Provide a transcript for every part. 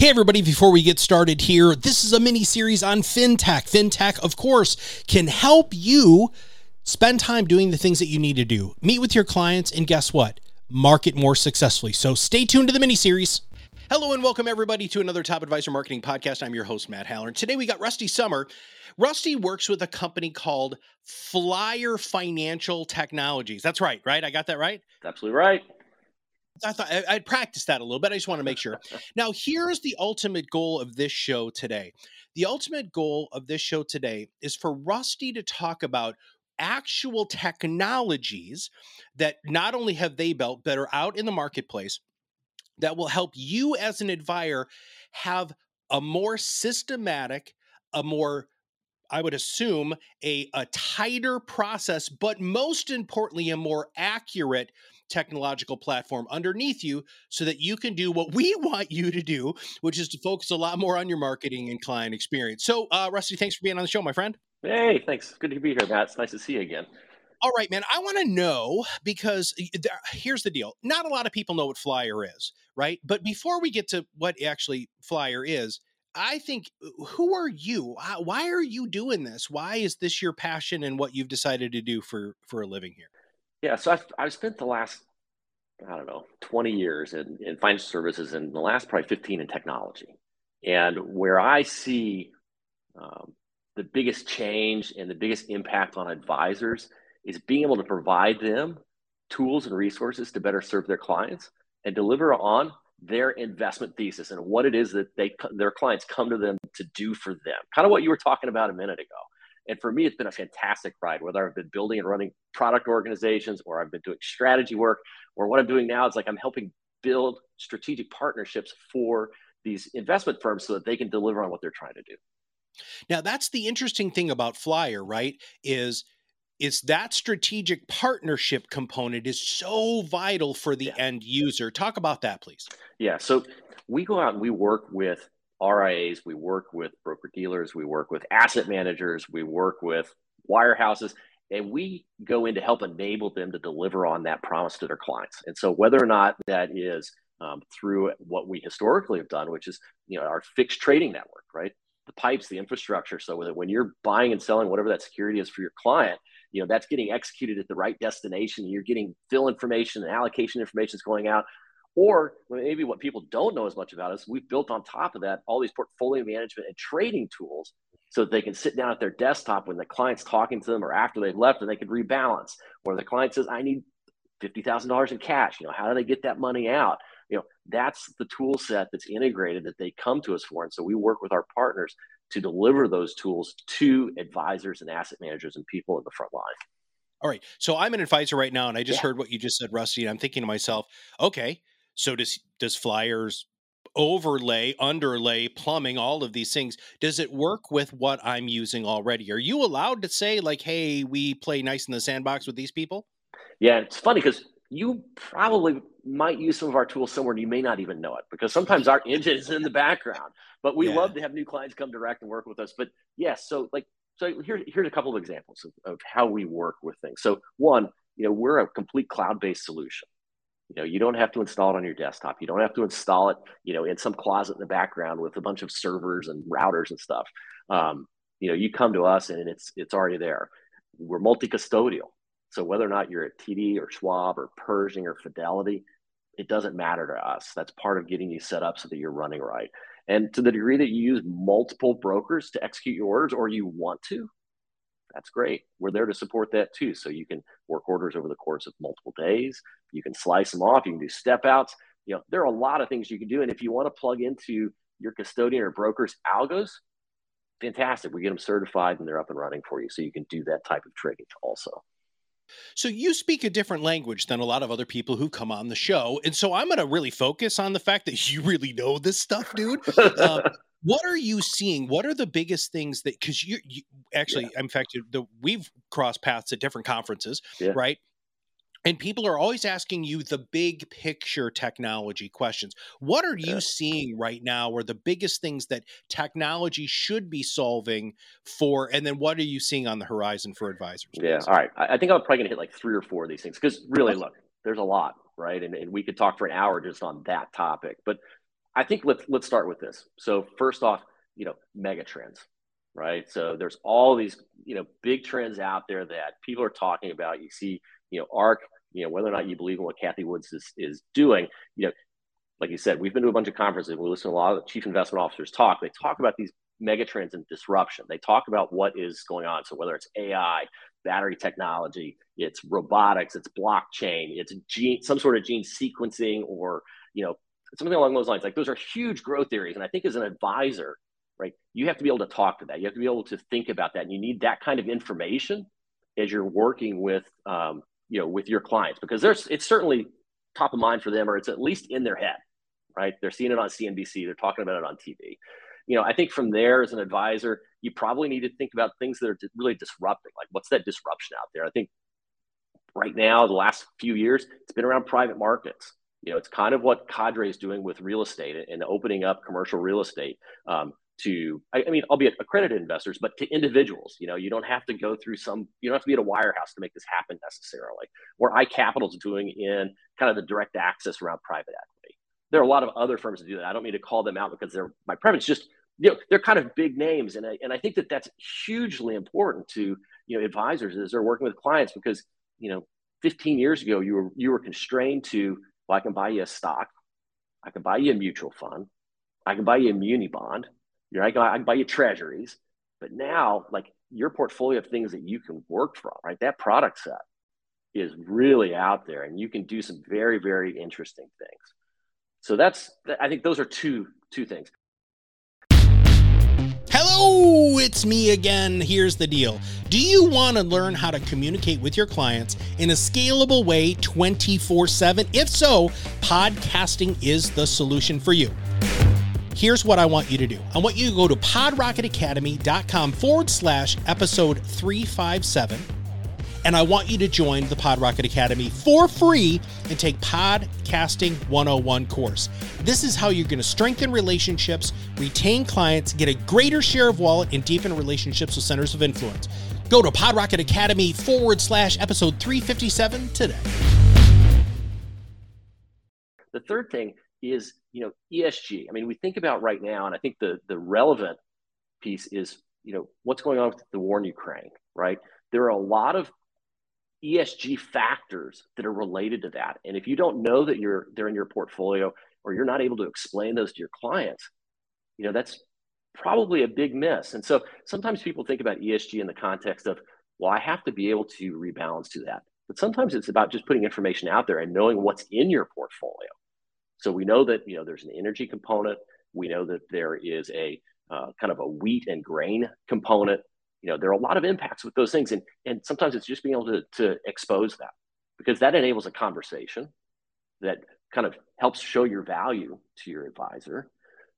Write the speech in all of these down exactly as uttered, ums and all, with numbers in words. Hey everybody, before we get started here, this is a mini-series on FinTech. FinTech, of course, can help you spend time doing the things that you need to do. Meet with your clients, and guess what? Market more successfully. So stay tuned to the mini-series. Hello and welcome everybody to another Top Advisor Marketing Podcast. I'm your host, Matt Halloran. Today we got Rusty Sommer. Rusty works with a company called Flyer Financial Technologies. That's right, right? I got that right? That's absolutely right. I thought I'd practice that a little bit. I just want to make sure. Now, here's the ultimate goal of this show today. The ultimate goal of this show today is for Rusty to talk about actual technologies that not only have they built, but are out in the marketplace, that will help you as an advisor have a more systematic, a more, I would assume, a, a tighter process, but most importantly, a more accurate technological platform underneath you so that you can do what we want you to do, which is to focus a lot more on your marketing and client experience. So, uh, Rusty, thanks for being on the show, my friend. Hey, thanks. Good to be here, Matt. It's nice to see you again. All right, man, I want to know, because there, here's the deal. Not a lot of people know what Flyer is, right? But before we get to what actually Flyer is, I think, who are you? Why are you doing this? Why is this your passion and what you've decided to do for, for a living here? Yeah, so I've, I've spent the last, I don't know, twenty years in, in financial services, and the last probably fifteen in technology. And where I see um, the biggest change and the biggest impact on advisors is being able to provide them tools and resources to better serve their clients and deliver on their investment thesis and what it is that they their clients come to them to do for them. Kind of what you were talking about a minute ago. And for me, it's been a fantastic ride, whether I've been building and running product organizations, or I've been doing strategy work, or what I'm doing now is like I'm helping build strategic partnerships for these investment firms so that they can deliver on what they're trying to do. Now, that's the interesting thing about Flyer, right? Is It's that strategic partnership component is so vital for the yeah. end user. Talk about that, please. Yeah. So we go out and we work with R I As, we work with broker dealers, we work with asset managers, we work with wirehouses, and we go in to help enable them to deliver on that promise to their clients. And so whether or not that is um, through what we historically have done, which is, you know, our fixed trading network, right? The pipes, the infrastructure, so that when you're buying and selling whatever that security is for your client, you know, that's getting executed at the right destination. You're getting fill information and allocation information is going out. Or maybe what people don't know as much about is we've built on top of that all these portfolio management and trading tools so that they can sit down at their desktop when the client's talking to them or after they've left, and they can rebalance. Or the client says, I need fifty thousand dollars in cash. You know, how do they get that money out? You know, that's the tool set that's integrated that they come to us for. And so we work with our partners to deliver those tools to advisors and asset managers and people in the front line. All right. So I'm an advisor right now, and I just yeah. heard what you just said, Rusty, and I'm thinking to myself, okay, so does does Flyers overlay, underlay, plumbing, all of these things, does it work with what I'm using already? Are you allowed to say, like, hey, we play nice in the sandbox with these people? Yeah, it's funny because you probably might use some of our tools somewhere and you may not even know it, because sometimes our engine is in the background, but we yeah. love to have new clients come direct and work with us. But yes, yeah, so like, so here, here's a couple of examples of, of how we work with things. So one, you know, we're a complete cloud-based solution. You know, you don't have to install it on your desktop. You don't have to install it, you know, in some closet in the background with a bunch of servers and routers and stuff. Um, you know, you come to us and it's, it's already there. We're multi-custodial. So whether or not you're at T D or Schwab or Pershing or Fidelity, it doesn't matter to us. That's part of getting you set up so that you're running right. And to the degree that you use multiple brokers to execute your orders, or you want to, that's great. We're there to support that too. So you can work orders over the course of multiple days. You can slice them off. You can do step outs. You know, there are a lot of things you can do. And if you want to plug into your custodian or broker's algos, fantastic. We get them certified and they're up and running for you. So you can do that type of trading also. So you speak a different language than a lot of other people who come on the show. And so I'm going to really focus on the fact that you really know this stuff, dude. Um, what are you seeing? What are the biggest things that, because you, you actually, yeah. in fact, the, we've crossed paths at different conferences, yeah. right? And people are always asking you the big picture technology questions. What are you seeing right now are the biggest things that technology should be solving for? And then what are you seeing on the horizon for advisors? Yeah. All right. I think I'm probably going to hit like three or four of these things because really, look, there's a lot, right? And, and we could talk for an hour just on that topic. But I think let's, let's start with this. So first off, you know, megatrends. Right. So there's all these, you know, big trends out there that people are talking about. You see, you know, A R C, you know, whether or not you believe in what Kathy Woods is, is doing, you know, like you said, we've been to a bunch of conferences. We listen to a lot of chief investment officers talk. They talk about these megatrends and disruption. They talk about what is going on. So whether it's A I, battery technology, it's robotics, it's blockchain, it's gene, some sort of gene sequencing or, you know, something along those lines. Like those are huge growth areas. And I think as an advisor, right, you have to be able to talk to that. You have to be able to think about that. And you need that kind of information as you're working with, um, you know, with your clients, because there's, it's certainly top of mind for them, or it's at least in their head, right? They're seeing it on C N B C. They're talking about it on T V. You know, I think from there as an advisor, you probably need to think about things that are really disrupting. Like what's that disruption out there? I think right now, the last few years, it's been around private markets. You know, it's kind of what Cadre is doing with real estate and opening up commercial real estate, um, to, I mean, albeit accredited investors, but to individuals. You know, you don't have to go through some, you don't have to be at a wirehouse to make this happen necessarily. Where iCapital is doing in kind of the direct access around private equity. There are a lot of other firms that do that. I don't mean to call them out because they're, my preference just, you know, they're kind of big names. And I, and I think that that's hugely important to, you know, advisors as they're working with clients because, you know, fifteen years ago, you were, you were constrained to, well, I can buy you a stock. I can buy you a mutual fund. I can buy you a muni bond. You're like, I can buy you treasuries, but now like your portfolio of things that you can work from, right? That product set is really out there and you can do some very, very interesting things. So that's, I think those are two, two things. Hello, it's me again. Here's the deal. Do you want to learn how to communicate with your clients in a scalable way twenty-four seven? If so, podcasting is the solution for you. Here's what I want you to do. I want you to go to podrocketacademy.com forward slash episode 357. And I want you to join the PodRocket Academy for free and take Podcasting one oh one course. This is how you're going to strengthen relationships, retain clients, get a greater share of wallet, and deepen relationships with centers of influence. Go to PodRocket Academy forward slash episode 357 today. The third thing is, you know, E S G. I mean, we think about right now, and I think the the relevant piece is, you know, what's going on with the war in Ukraine, right? There are a lot of E S G factors that are related to that. And if you don't know that you're they're in your portfolio or you're not able to explain those to your clients, you know, that's probably a big miss. And so sometimes people think about E S G in the context of, well, I have to be able to rebalance to that. But sometimes it's about just putting information out there and knowing what's in your portfolio. So we know that, you know, there's an energy component. We know that there is a uh, kind of a wheat and grain component. You know, there are a lot of impacts with those things. And and sometimes it's just being able to, to expose that because that enables a conversation that kind of helps show your value to your advisor.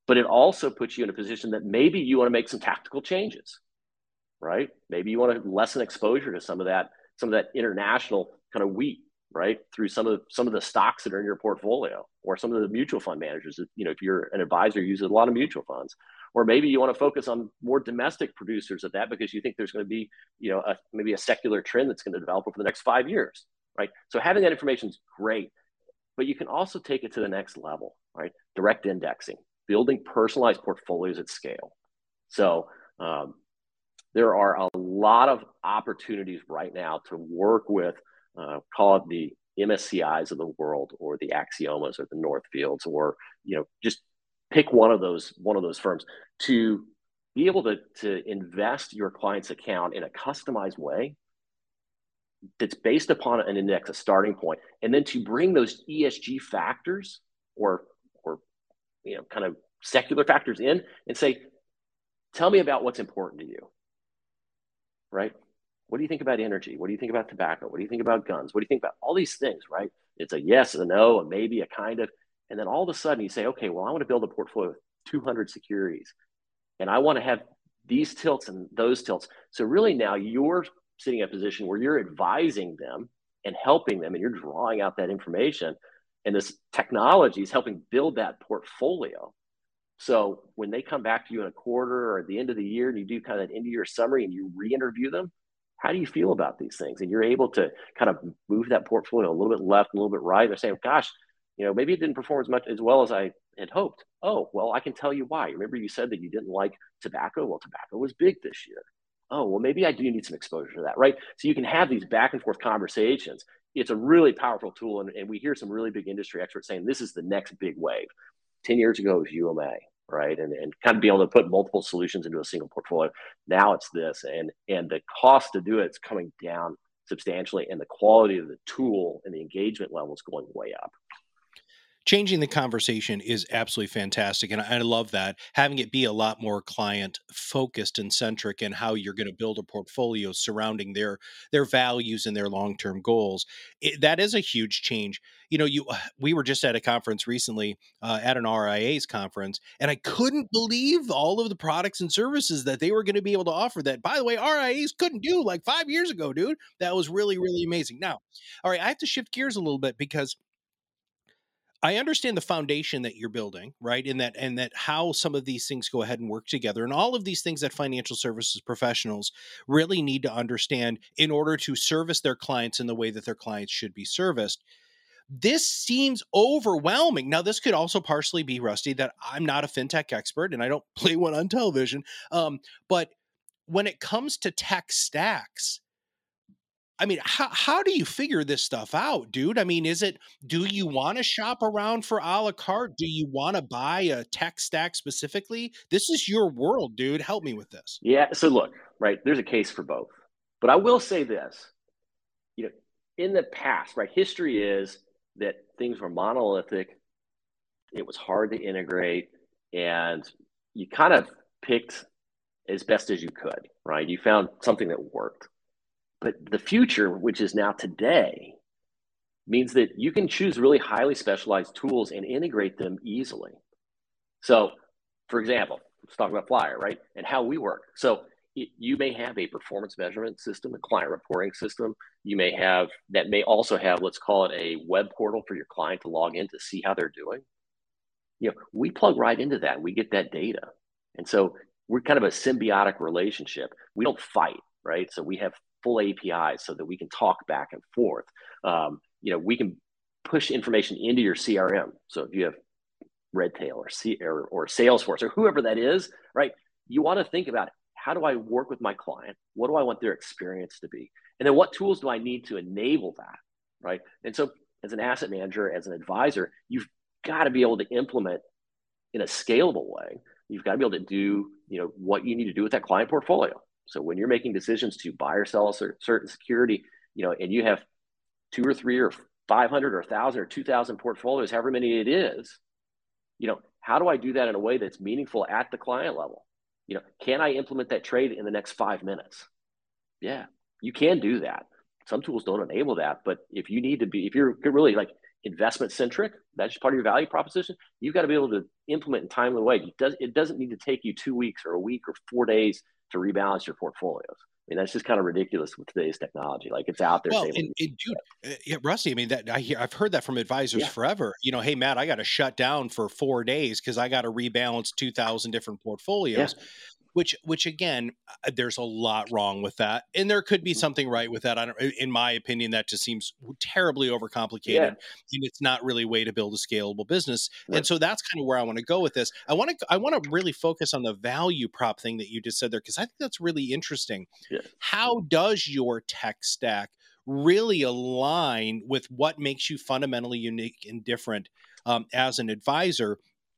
But it also puts you in a position that maybe you want to make some tactical changes, right? Maybe you want to lessen exposure to some of that, some of that international kind of wheat, right? Through some of, some of the stocks that are in your portfolio or some of the mutual fund managers, that, you know, if you're an advisor, uses a lot of mutual funds, or maybe you want to focus on more domestic producers of that because you think there's going to be, you know, a, maybe a secular trend that's going to develop over the next five years, right? So having that information is great, but you can also take it to the next level, right? Direct indexing, building personalized portfolios at scale. So, um, there are a lot of opportunities right now to work with, Uh, call it the M S C Is of the world, or the Axiomas, or the Northfields, or, you know, just pick one of those one of those firms to be able to to invest your client's account in a customized way that's based upon an index, a starting point, and then to bring those E S G factors or or you know kind of secular factors in and say, tell me about what's important to you, right? What do you think about energy? What do you think about tobacco? What do you think about guns? What do you think about all these things, right? It's a yes, a no, a maybe, a kind of. And then all of a sudden you say, okay, well, I want to build a portfolio of two hundred securities. And I want to have these tilts and those tilts. So really now you're sitting in a position where you're advising them and helping them, and you're drawing out that information. And this technology is helping build that portfolio. So when they come back to you in a quarter or at the end of the year, and you do kind of an end of year summary and you re-interview them, how do you feel about these things? And you're able to kind of move that portfolio a little bit left, a little bit right. They're saying, gosh, you know, maybe it didn't perform as much as well as I had hoped. Oh, well, I can tell you why. Remember you said that you didn't like tobacco? Well, tobacco was big this year. Oh, well, maybe I do need some exposure to that, right? So you can have these back and forth conversations. It's a really powerful tool. And, and we hear some really big industry experts saying this is the next big wave. ten years ago it was U M A, right? And, and kind of be able to put multiple solutions into a single portfolio. Now it's this. And, and the cost to do it is coming down substantially. And the quality of the tool and the engagement level is going way up. Changing the conversation is absolutely fantastic. And I love that, having it be a lot more client focused and centric and how you're going to build a portfolio surrounding their, their values and their long-term goals. It, that is a huge change. You know, you, we were just at a conference recently uh, at an R I A's conference, and I couldn't believe all of the products and services that they were going to be able to offer that, by the way, R I As couldn't do like five years ago, dude. That was really, really amazing. Now, all right, I have to shift gears a little bit because I understand the foundation that you're building, right? And that, and that how some of these things go ahead and work together, and all of these things that financial services professionals really need to understand in order to service their clients in the way that their clients should be serviced. This seems overwhelming. Now, this could also partially be, Rusty, that I'm not a fintech expert and I don't play one on television. Um, but when it comes to tech stacks, I mean, how how do you figure this stuff out, dude? I mean, is it, do you want to shop around for a la carte? Do you want to buy a tech stack specifically? This is your world, dude. Help me with this. Yeah. So look, right, there's a case for both. But I will say this, you know, in the past, right, history is that things were monolithic. It was hard to integrate. And you kind of picked as best as you could, right? You found something that worked. But the future, which is now today, means that you can choose really highly specialized tools and integrate them easily. So, for example, let's talk about Flyer, right? And how we work. So it, you may have a performance measurement system, a client reporting system. You may have, that may also have, let's call it a web portal for your client to log in to see how they're doing. You know, we plug right into that. We get that data. And so we're kind of a symbiotic relationship. We don't fight, right? So we have full A P Is so that we can talk back and forth. Um, you know, we can push information into your C R M. So if you have Redtail or, C- or, or Salesforce or whoever that is, right, you want to think about how do I work with my client? What do I want their experience to be? And then what tools do I need to enable that, right? And so as an asset manager, as an advisor, you've got to be able to implement in a scalable way. You've got to be able to do, you know, what you need to do with that client portfolio. So when you're making decisions to buy or sell a certain security, you know, and you have two or three or five hundred or one thousand or two thousand portfolios, however many it is, you know, how do I do that in a way that's meaningful at the client level? You know, can I implement that trade in the next five minutes? Yeah, you can do that. Some tools don't enable that, but if you need to be, if you're really like investment centric, that's part of your value proposition, you've got to be able to implement in a timely way. It, does, it doesn't need to take you two weeks or a week or four days to rebalance your portfolios. I mean, that's just kind of ridiculous with today's technology. Like, it's out there. Well, and, and dude, uh, yeah, Rusty, I mean, that I hear, I've heard that from advisors yeah. forever. You know, hey, Matt, I got to shut down for four days because I got to rebalance two thousand different portfolios, yeah. which, which again, there's a lot wrong with that. And there could be something right with that. I don't, in my opinion, that just seems terribly overcomplicated. Yeah. And it's not really a way to build a scalable business. Right. And so that's kind of where I want to go with this. I want to, I want to really focus on the value prop thing that you just said there, because I think that's really interesting. Yeah. How does your tech stack really align with what makes you fundamentally unique and different um, as an advisor?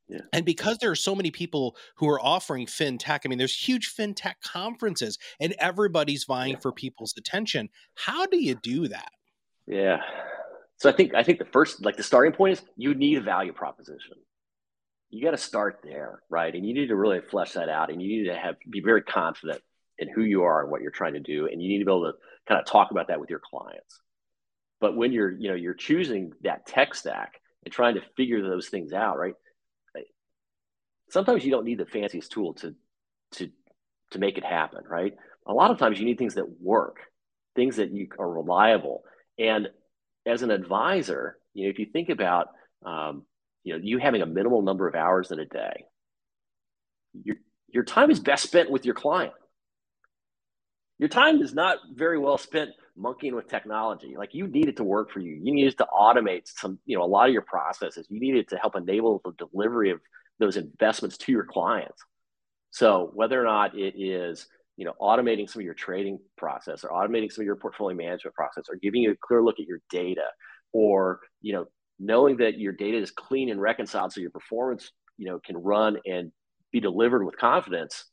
Yeah. And because there are so many people who are offering fintech, I mean, there's huge fintech conferences and everybody's vying yeah. for people's attention. How do you do that? Yeah. So I think I think the first, like the starting point is you need a value proposition. You got to start there, right? And you need to really flesh that out, and you need to have be very confident and who you are and what you're trying to do. And you need to be able to kind of talk about that with your clients. But when you're, you know, you're choosing that tech stack and trying to figure those things out, right? Sometimes you don't need the fanciest tool to, to, to make it happen, right? A lot of times you need things that work, things that you are reliable. And as an advisor, you know, if you think about, um, you know, you having a minimal number of hours in a day, your, your time is best spent with your client. Your time is not very well spent monkeying with technology. Like, you need it to work for you. You need it to automate some, you know, a lot of your processes. You need it to help enable the delivery of those investments to your clients. So whether or not it is, you know, automating some of your trading process, or automating some of your portfolio management process, or giving you a clear look at your data, or, you know, knowing that your data is clean and reconciled so your performance, you know, can run and be delivered with confidence,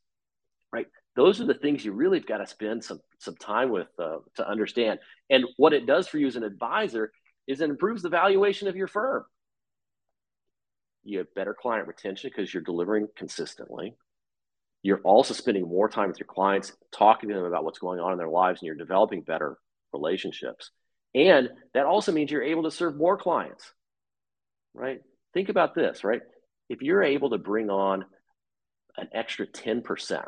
right? Those are the things you really have got to spend some, some time with uh, to understand. And what it does for you as an advisor is it improves the valuation of your firm. You have better client retention because you're delivering consistently. You're also spending more time with your clients, talking to them about what's going on in their lives, and you're developing better relationships. And that also means you're able to serve more clients, right? Think about this, right? If you're able to bring on an extra ten percent,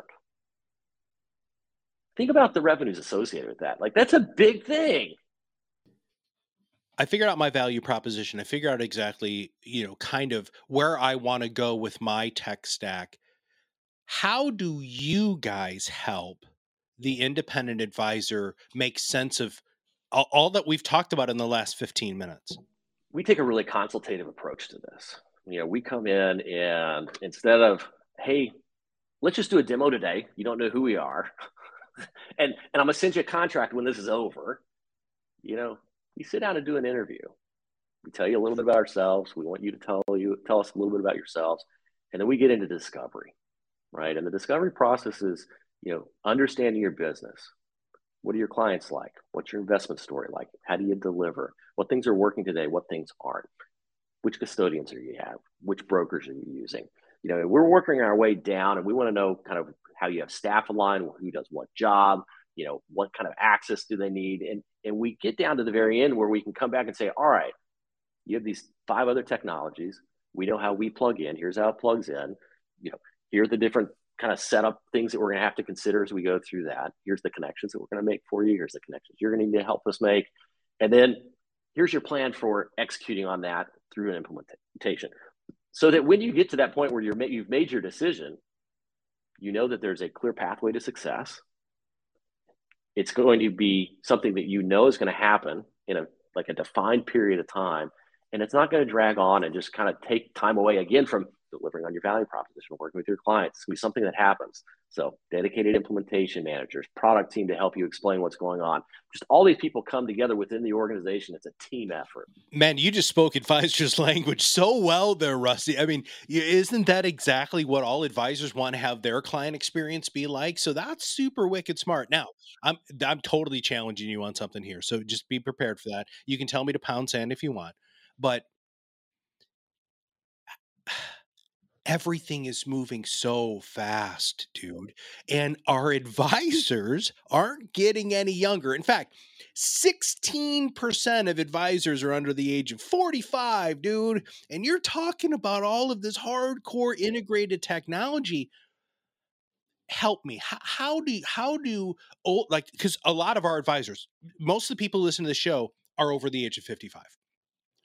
think about the revenues associated with that. Like, that's a big thing. I figured out my value proposition. I figured out exactly, you know, kind of where I want to go with my tech stack. How do you guys help the independent advisor make sense of all that we've talked about in the last fifteen minutes? We take a really consultative approach to this. You know, we come in and instead of, hey, let's just do a demo today. You don't know who we are. and and I'm going to send you a contract when this is over. You know, we sit down and do an interview. We tell you a little bit about ourselves. We want you to tell you, tell us a little bit about yourselves. And then we get into discovery, right? And the discovery process is, you know, understanding your business. What are your clients like? What's your investment story like? How do you deliver? What things are working today? What things aren't? Which custodians are you have? Which brokers are you using? You know, we're working our way down, and we want to know kind of how you have staff aligned, who does what job, you know, what kind of access do they need? And, and we get down to the very end where we can come back and say, all right, you have these five other technologies. We know how we plug in. Here's how it plugs in. You know, here are the different kind of set up things that we're going to have to consider as we go through that. Here's the connections that we're going to make for you. Here's the connections you're going to need to help us make. And then here's your plan for executing on that through an implementation. So that when you get to that point where you're, you've made your decision, you know that there's a clear pathway to success. It's going to be something that you know is going to happen in a like a defined period of time. And it's not going to drag on and just kind of take time away again from delivering on your value proposition, working with your clients. It's going to be something that happens. So dedicated implementation managers, product team to help you explain what's going on. Just all these people come together within the organization. It's a team effort. Man, you just spoke advisor's language so well there, Rusty. I mean, isn't that exactly what all advisors want to have their client experience be like? So that's super wicked smart. Now, I'm I'm totally challenging you on something here. So just be prepared for that. You can tell me to pound sand if you want, but everything is moving so fast, dude. And our advisors aren't getting any younger. In fact, sixteen percent of advisors are under the age of forty-five, dude. And you're talking about all of this hardcore integrated technology. Help me. How, how do, how do, old, like, because a lot of our advisors, most of the people who listen to the show are over the age of fifty-five.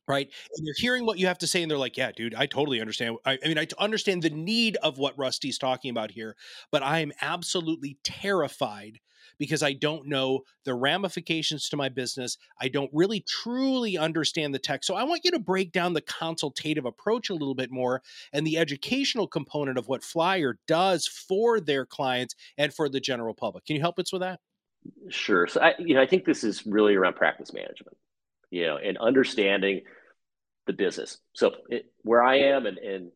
Right. And you're hearing what you have to say. And they're like, yeah, dude, I totally understand. I, I mean, I understand the need of what Rusty's talking about here, but I am absolutely terrified because I don't know the ramifications to my business. I don't really truly understand the tech. So I want you to break down the consultative approach a little bit more and the educational component of what Flyer does for their clients and for the general public. Can you help us with that? Sure. So I, you know, I think this is really around practice management, you know, and understanding the business. So it, where I am, and, and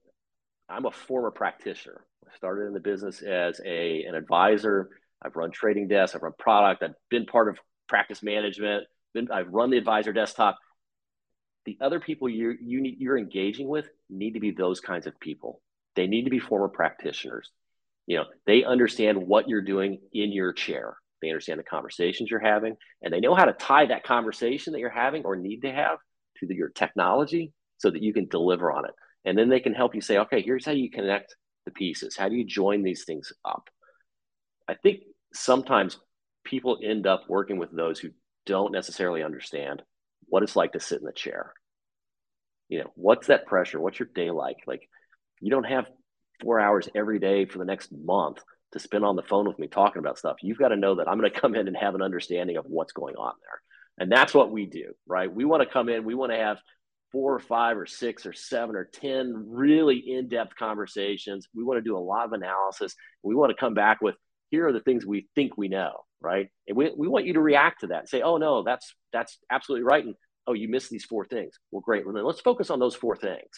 I'm a former practitioner. I started in the business as a, an advisor. I've run trading desks. I've run product. I've been part of practice management. Been, I've run the advisor desktop. The other people you, you need, you're engaging with need to be those kinds of people. They need to be former practitioners. You know, they understand what you're doing in your chair. They understand the conversations you're having, and they know how to tie that conversation that you're having or need to have to the, your technology so that you can deliver on it. And then they can help you say, okay, here's how you connect the pieces. How do you join these things up? I think sometimes people end up working with those who don't necessarily understand what it's like to sit in the chair. You know, what's that pressure? What's your day like? Like, you don't have four hours every day for the next month to spend on the phone with me talking about stuff. You've got to know that I'm going to come in and have an understanding of what's going on there. And that's what we do, right? We want to come in, we want to have four or five or six or seven or ten really in-depth conversations. We want to do a lot of analysis. We want to come back with, here are the things we think we know, right? And we, we want you to react to that and say, oh no, that's, that's absolutely right. And oh, you missed these four things. Well, great. Well, then let's focus on those four things,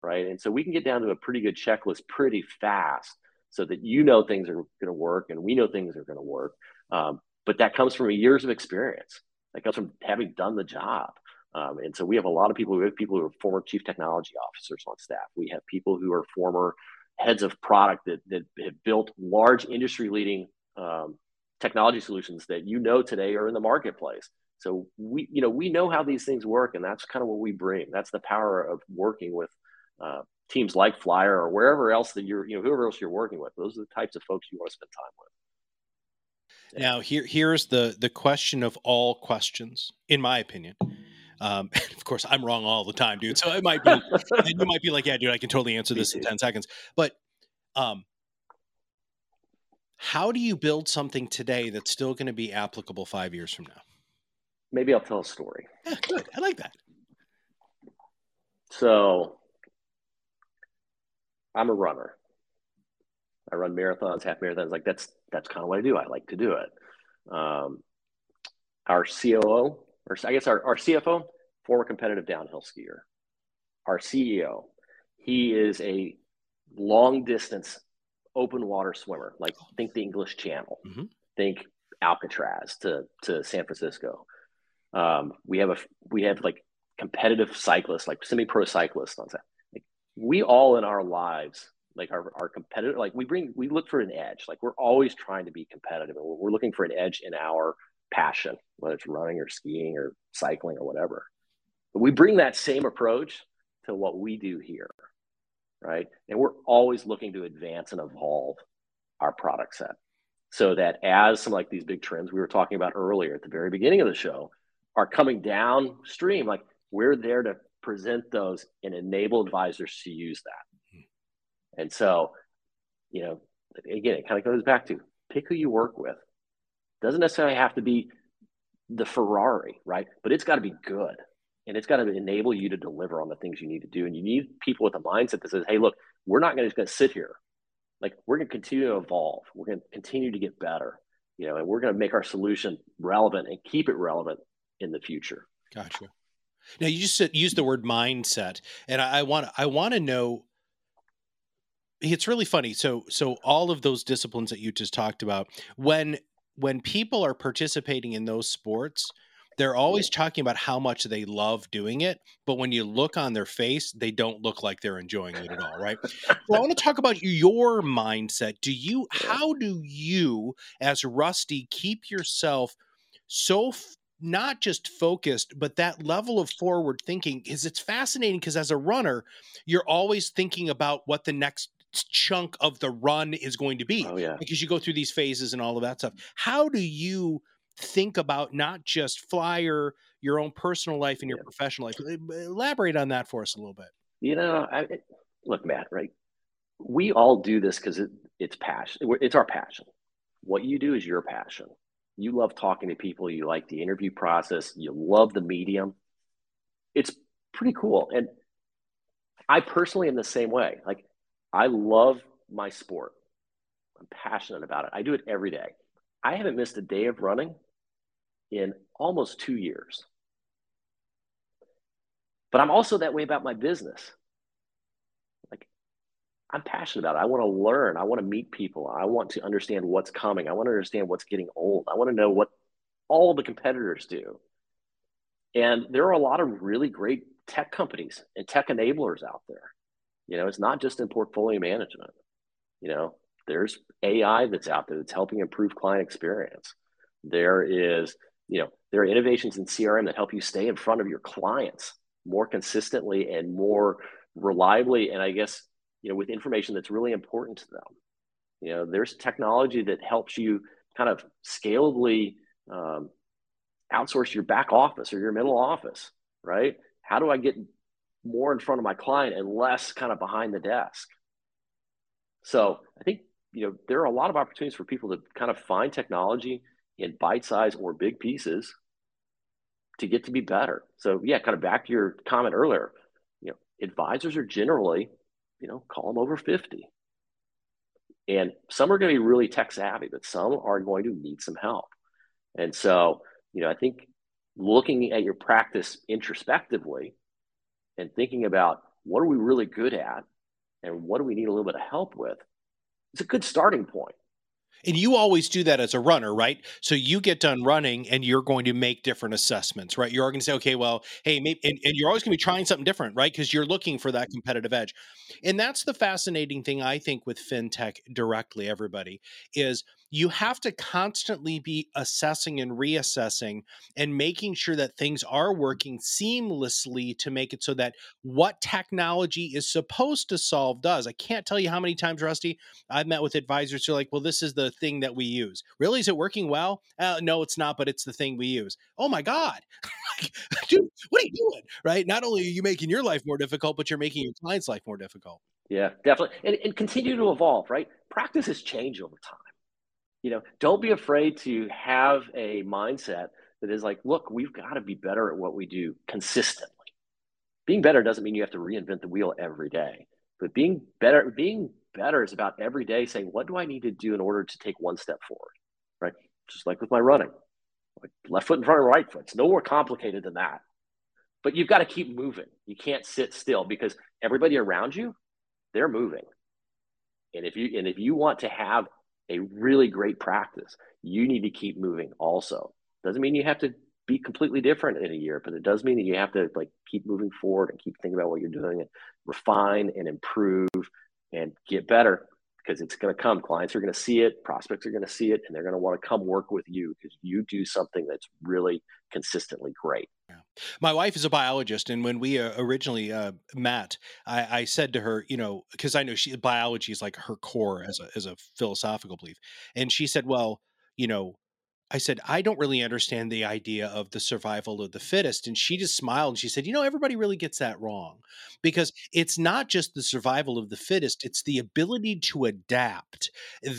right? And so we can get down to a pretty good checklist pretty fast so that you know things are going to work and we know things are going to work. Um, but that comes from years of experience. That comes from having done the job. Um, and so we have a lot of people, we have people who are former chief technology officers on staff. We have people who are former heads of product that, that have built large industry leading um, technology solutions that, you know, today are in the marketplace. So we, you know, we know how these things work, and that's kind of what we bring. That's the power of working with uh, teams like Flyer or wherever else that you're, you know, whoever else you're working with. Those are the types of folks you want to spend time with. Now, here, here's the, the question of all questions, in my opinion. Um, of course, I'm wrong all the time, dude. So it might be, and you might be like, yeah, dude, I can totally answer this in ten seconds. But um, how do you build something today that's still going to be applicable five years from now? Maybe I'll tell a story. Yeah, good. I like that. So I'm a runner. I run marathons, half marathons. Like that's, that's kind of what I do. I like to do it. Um, our C O O, or I guess our, our C F O, former competitive downhill skier. Our C E O, he is a long distance open water swimmer. Like think the English Channel, mm-hmm. think Alcatraz to, to San Francisco. Um, we have a, we have like competitive cyclists, like semi-pro cyclists on that. Like we all in our lives, like our, our competitive, like we bring, we look for an edge. Like we're always trying to be competitive, and we're looking for an edge in our passion, whether it's running or skiing or cycling or whatever. But we bring that same approach to what we do here, right? And we're always looking to advance and evolve our product set so that as some like these big trends we were talking about earlier at the very beginning of the show are coming downstream, like we're there to present those and enable advisors to use that. And so, you know, again, it kind of goes back to pick who you work with. Doesn't necessarily have to be the Ferrari, right? But it's got to be good, and it's got to enable you to deliver on the things you need to do. And you need people with a mindset that says, hey, look, we're not going to just gonna sit here. Like we're going to continue to evolve. We're going to continue to get better, you know, and we're going to make our solution relevant and keep it relevant in the future. Gotcha. Now you just used the word mindset, and I want to, I want to know, it's really funny. So, so all of those disciplines that you just talked about, when when people are participating in those sports, they're always talking about how much they love doing it. But when you look on their face, they don't look like they're enjoying it at all, right? Well, I want to talk about your mindset. Do you, how do you as Rusty keep yourself so f- not just focused, but that level of forward thinking? Because it's fascinating, because as a runner, you're always thinking about what the next chunk of the run is going to be. Oh, yeah. Because you go through these phases and all of that stuff. How do you think about not just Flyer, your own personal life and your yeah. professional life? Elaborate on that for us a little bit. You know, I, look, Matt, right? We all do this because it, it's passion. It's our passion. What you do is your passion. You love talking to people. You like the interview process. You love the medium. It's pretty cool. And I personally am the same way. Like, I love my sport. I'm passionate about it. I do it every day. I haven't missed a day of running in almost two years. But I'm also that way about my business. Like, I'm passionate about it. I want to learn. I want to meet people. I want to understand what's coming. I want to understand what's getting old. I want to know what all the competitors do. And there are a lot of really great tech companies and tech enablers out there. You know, it's not just in portfolio management. You know, There's A I that's out there that's helping improve client experience. There is, you know, there are innovations in C R M that help you stay in front of your clients more consistently and more reliably. And I guess, you know, with information that's really important to them. You know, there's technology that helps you kind of scalably um, outsource your back office or your middle office, right? How do I get more in front of my client and less kind of behind the desk? So I think, you know, there are a lot of opportunities for people to kind of find technology in bite-size or big pieces to get to be better. So yeah, kind of back to your comment earlier, you know, advisors are generally, you know, call them over fifty. And some are going to be really tech savvy, but some are going to need some help. And so, you know, I think looking at your practice introspectively and thinking about what are we really good at and what do we need a little bit of help with, it's a good starting point. And you always do that as a runner, right? So you get done running and you're going to make different assessments, right? You're going to say, okay, well, hey, maybe, and, and you're always going to be trying something different, right? Because you're looking for that competitive edge. And that's the fascinating thing, I think, with FinTech directly, everybody, is you have to constantly be assessing and reassessing and making sure that things are working seamlessly to make it so that what technology is supposed to solve does. I can't tell you how many times, Rusty, I've met with advisors who are like, well, this is the thing that we use. Really? Is it working well? Uh, no, it's not, but it's the thing we use. Oh my God. Dude, what are you doing? Right? Not only are you making your life more difficult, but you're making your client's life more difficult. Yeah, definitely. And, and continue to evolve, right? Practices change over time. You know, don't be afraid to have a mindset that is like, look, we've got to be better at what we do consistently. Being better doesn't mean you have to reinvent the wheel every day, but being better, being better is about every day saying, what do I need to do in order to take one step forward, right? Just like with my running, like left foot in front of right foot. It's no more complicated than that, but you've got to keep moving. You can't sit still because everybody around you, they're moving. And if you, and if you want to have a really great practice, you need to keep moving also. Doesn't mean you have to be completely different in a year, but it does mean that you have to like keep moving forward and keep thinking about what you're doing and refine and improve and get better, because it's going to come. Clients are going to see it, prospects are going to see it, and they're going to want to come work with you because you do something that's really consistently great. Yeah. My wife is a biologist. And when we uh, originally uh, met, I, I said to her, you know, because I know she, biology is like her core as a, as a philosophical belief. And she said, well, you know, I said, I don't really understand the idea of the survival of the fittest. And she just smiled and she said, you know, everybody really gets that wrong, because it's not just the survival of the fittest, it's the ability to adapt.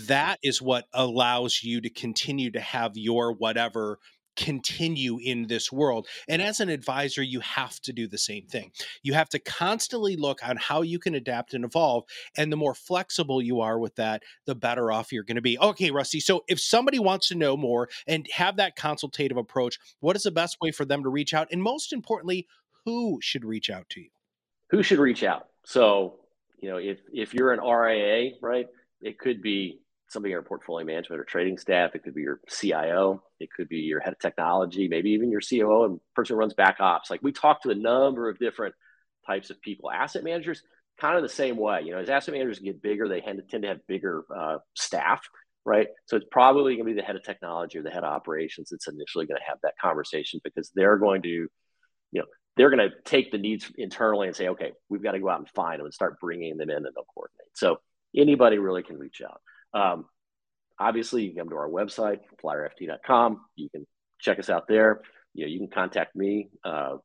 That is what allows you to continue to have your whatever continue in this world. And as an advisor, you have to do the same thing. You have to constantly look on how you can adapt and evolve. And the more flexible you are with that, the better off you're going to be. Okay, Rusty. So if somebody wants to know more and have that consultative approach, what is the best way for them to reach out? And most importantly, who should reach out to you? Who should reach out? So, you know, if, if you're an R I A, right, it could be somebody in your portfolio management or trading staff. It could be your C I O. It could be your head of technology, maybe even your C O O and person who runs back ops. Like, we talk to a number of different types of people. Asset managers, kind of the same way. You know, as asset managers get bigger, they tend to, tend to have bigger uh, staff, right? So it's probably going to be the head of technology or the head of operations that's initially going to have that conversation, because they're going to, you know, they're going to take the needs internally and say, okay, we've got to go out and find them and start bringing them in, and they'll coordinate. So anybody really can reach out. Um, obviously you can come to our website, flyer f t dot com. You can check us out there. You know, you can contact me. Uh,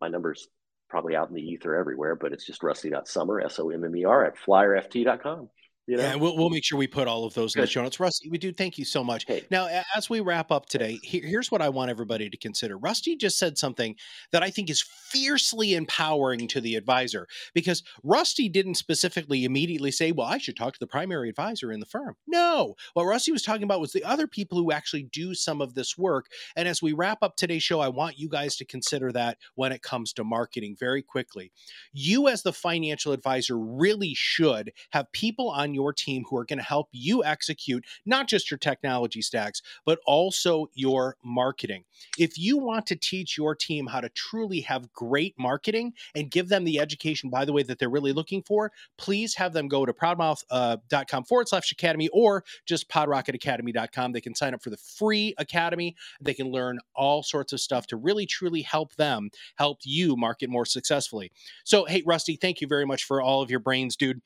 my number's probably out in the ether everywhere, but it's just rusty dot sommer, S O M M E R at flyer f t dot com. You know? Yeah, and we'll, we'll make sure we put all of those in the show notes. Rusty, we do thank you so much. Hey. Now, as we wrap up today, here, here's what I want everybody to consider. Rusty just said something that I think is fiercely empowering to the advisor, because Rusty didn't specifically immediately say, well, I should talk to the primary advisor in the firm. No, what Rusty was talking about was the other people who actually do some of this work. And as we wrap up today's show, I want you guys to consider that when it comes to marketing very quickly. You as the financial advisor really should have people on your team who are going to help you execute not just your technology stacks, but also your marketing. If you want to teach your team how to truly have great marketing and give them the education, by the way, that they're really looking for, please have them go to proudmouth dot com uh, forward slash academy or just podrocket academy dot com. They can sign up for the free academy. They can learn all sorts of stuff to really, truly help them help you market more successfully. So, hey, Rusty, thank you very much for all of your brains, dude.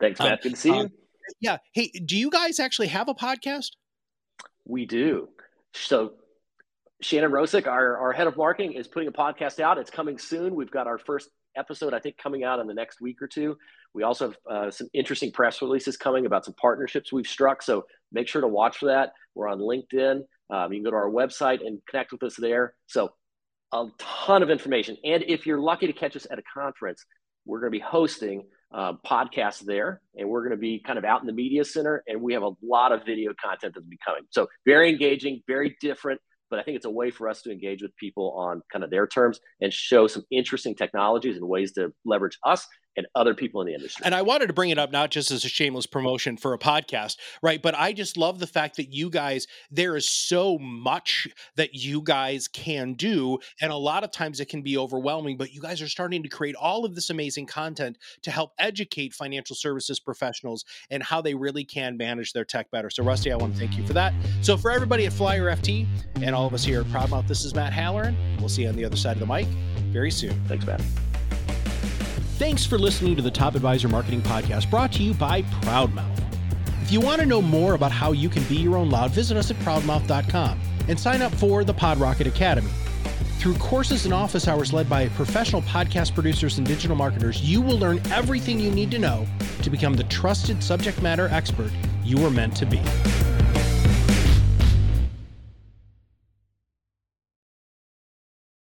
Thanks, Matt. Um, Good to see um, you. Yeah. Hey, do you guys actually have a podcast? We do. So Shannon Rosick, our, our head of marketing, is putting a podcast out. It's coming soon. We've got our first episode, I think, coming out in the next week or two. We also have uh, some interesting press releases coming about some partnerships we've struck. So make sure to watch for that. We're on LinkedIn. Um, you can go to our website and connect with us there. So a ton of information. And if you're lucky to catch us at a conference, we're going to be hosting uh, podcasts there, and we're going to be kind of out in the media center, and we have a lot of video content that's be coming. So very engaging, very different, but I think it's a way for us to engage with people on kind of their terms and show some interesting technologies and ways to leverage us and other people in the industry. And I wanted to bring it up, not just as a shameless promotion for a podcast, right? But I just love the fact that you guys, there is so much that you guys can do. And a lot of times it can be overwhelming, but you guys are starting to create all of this amazing content to help educate financial services professionals and how they really can manage their tech better. So Rusty, I want to thank you for that. So for everybody at Flyer F T and all of us here at Proudmouth, this is Matt Halloran. We'll see you on the other side of the mic very soon. Thanks, Matt. Thanks for listening to the Top Advisor Marketing Podcast, brought to you by Proudmouth. If you want to know more about how you can be your own loud, visit us at proudmouth dot com and sign up for the PodRocket Academy. Through courses and office hours led by professional podcast producers and digital marketers, you will learn everything you need to know to become the trusted subject matter expert you were meant to be.